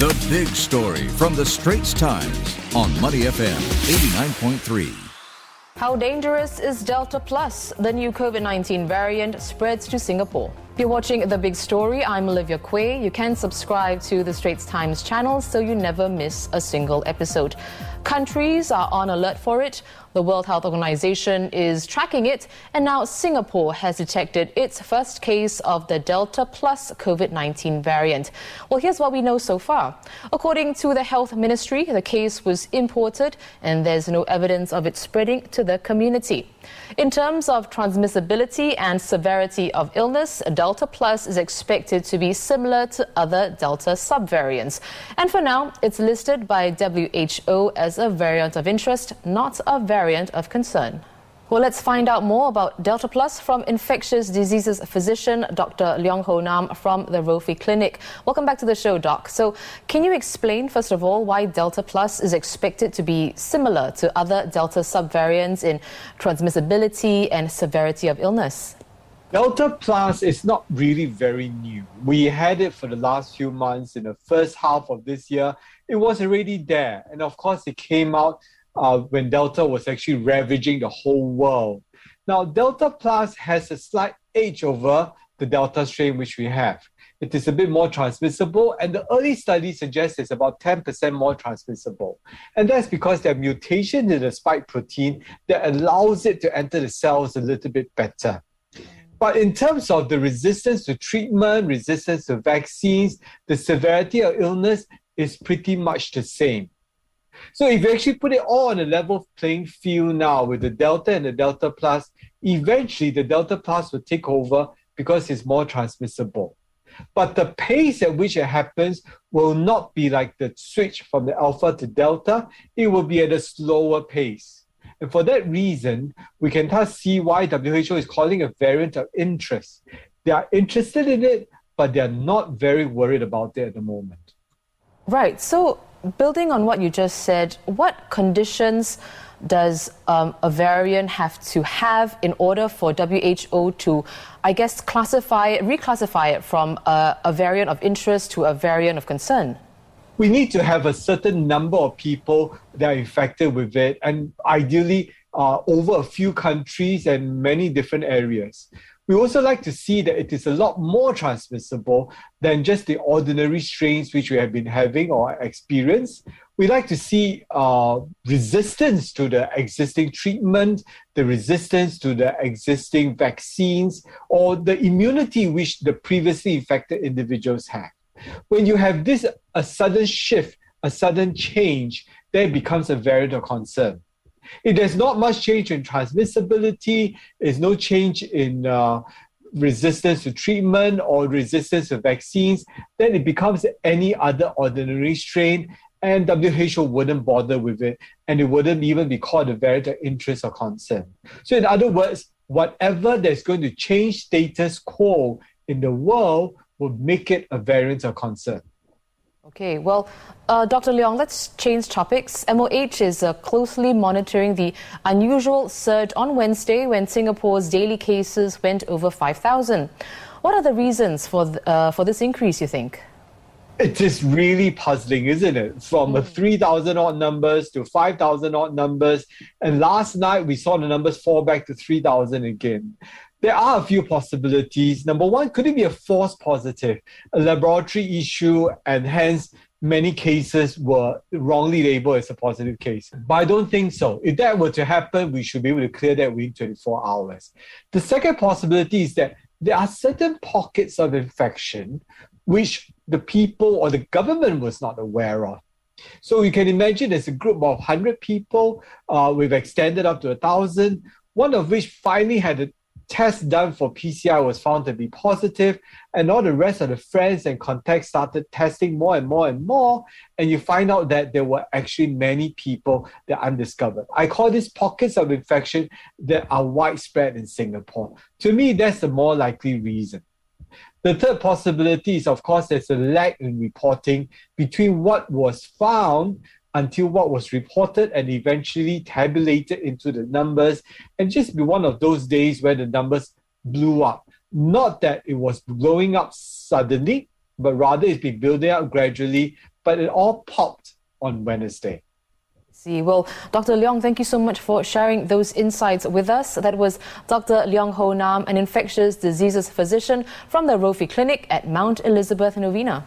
The Big Story from the Straits Times on Money FM 89.3. How dangerous is Delta Plus? The new COVID-19 variant spreads to Singapore. If you're watching The Big Story, I'm Olivia Kueh. You can subscribe to the Straits Times channel so you never miss a single episode. Countries are on alert for it. The World Health Organization is tracking it, and now Singapore has detected its first case of the Delta Plus COVID-19 variant. Well, here's what we know so far. According to the Health Ministry, the case was imported, and there's no evidence of it spreading to the community. In terms of transmissibility and severity of illness, Delta Plus is expected to be similar to other Delta subvariants. And for now, it's listed by WHO as a variant of interest, not a variant of concern. Well, let's find out more about Delta Plus from infectious diseases physician Dr. Leong Ho Nam from the Rofi Clinic. Welcome back to the show, Doc. So can you explain, first of all, why Delta Plus is expected to be similar to other Delta subvariants in transmissibility and severity of illness? Delta Plus is not really very new. We had it for the last few months. In the first half of this year, it was already there. And of course, it came out when Delta was actually ravaging the whole world. Now, Delta Plus has a slight edge over the Delta strain which we have. It is a bit more transmissible, and the early study suggests it's about 10% more transmissible. And that's because there are mutations in the spike protein that allows it to enter the cells a little bit better. But in terms of the resistance to treatment, resistance to vaccines, the severity of illness is pretty much the same. So if you actually put it all on a level playing field now with the Delta and the Delta Plus, eventually the Delta Plus will take over because it's more transmissible. But the pace at which it happens will not be like the switch from the Alpha to Delta. It will be at a slower pace. And for that reason, we can thus see why WHO is calling a variant of interest. They are interested in it, but they are not very worried about it at the moment. Right. So building on what you just said, what conditions does a variant have to have in order for WHO to, I guess, reclassify it from a variant of interest to a variant of concern? We need to have a certain number of people that are infected with it, and ideally over a few countries and many different areas. We also like to see that it is a lot more transmissible than just the ordinary strains which we have been having or experienced. We like to see resistance to the existing treatment, the resistance to the existing vaccines, or the immunity which the previously infected individuals have. When you have this, a sudden shift, a sudden change, then it becomes a variant of concern. If there's not much change in transmissibility, there's no change in resistance to treatment or resistance to vaccines, then it becomes any other ordinary strain, and WHO wouldn't bother with it, and it wouldn't even be called a variant of interest or concern. So in other words, whatever that's going to change status quo in the world will make it a variant of concern. Okay, well, Dr. Leong, let's change topics. MOH is closely monitoring the unusual surge on Wednesday when Singapore's daily cases went over 5,000. What are the reasons for this increase, you think? It is really puzzling, isn't it? From 3,000 odd numbers to 5,000 odd numbers. And last night, we saw the numbers fall back to 3,000 again. There are a few possibilities. Number one, could it be a false positive, a laboratory issue, and hence many cases were wrongly labeled as a positive case? But I don't think so. If that were to happen, we should be able to clear that within 24 hours. The second possibility is that there are certain pockets of infection which the people or the government was not aware of. So you can imagine there's a group of 100 people, we've extended up to 1,000, one of which finally had a test done for PCR was found to be positive, and all the rest of the friends and contacts started testing more and more and more, and you find out that there were actually many people that are undiscovered. I call these pockets of infection that are widespread in Singapore. To me, that's the more likely reason. The third possibility is, of course, there's a lag in reporting between what was found until what was reported and eventually tabulated into the numbers, and just be one of those days where the numbers blew up. Not that it was blowing up suddenly, but rather it's been building up gradually, but it all popped on Wednesday. See, well, Dr. Leong, thank you so much for sharing those insights with us. That was Dr. Leong Ho Nam, an infectious diseases physician from the Rofi Clinic at Mount Elizabeth, Novena.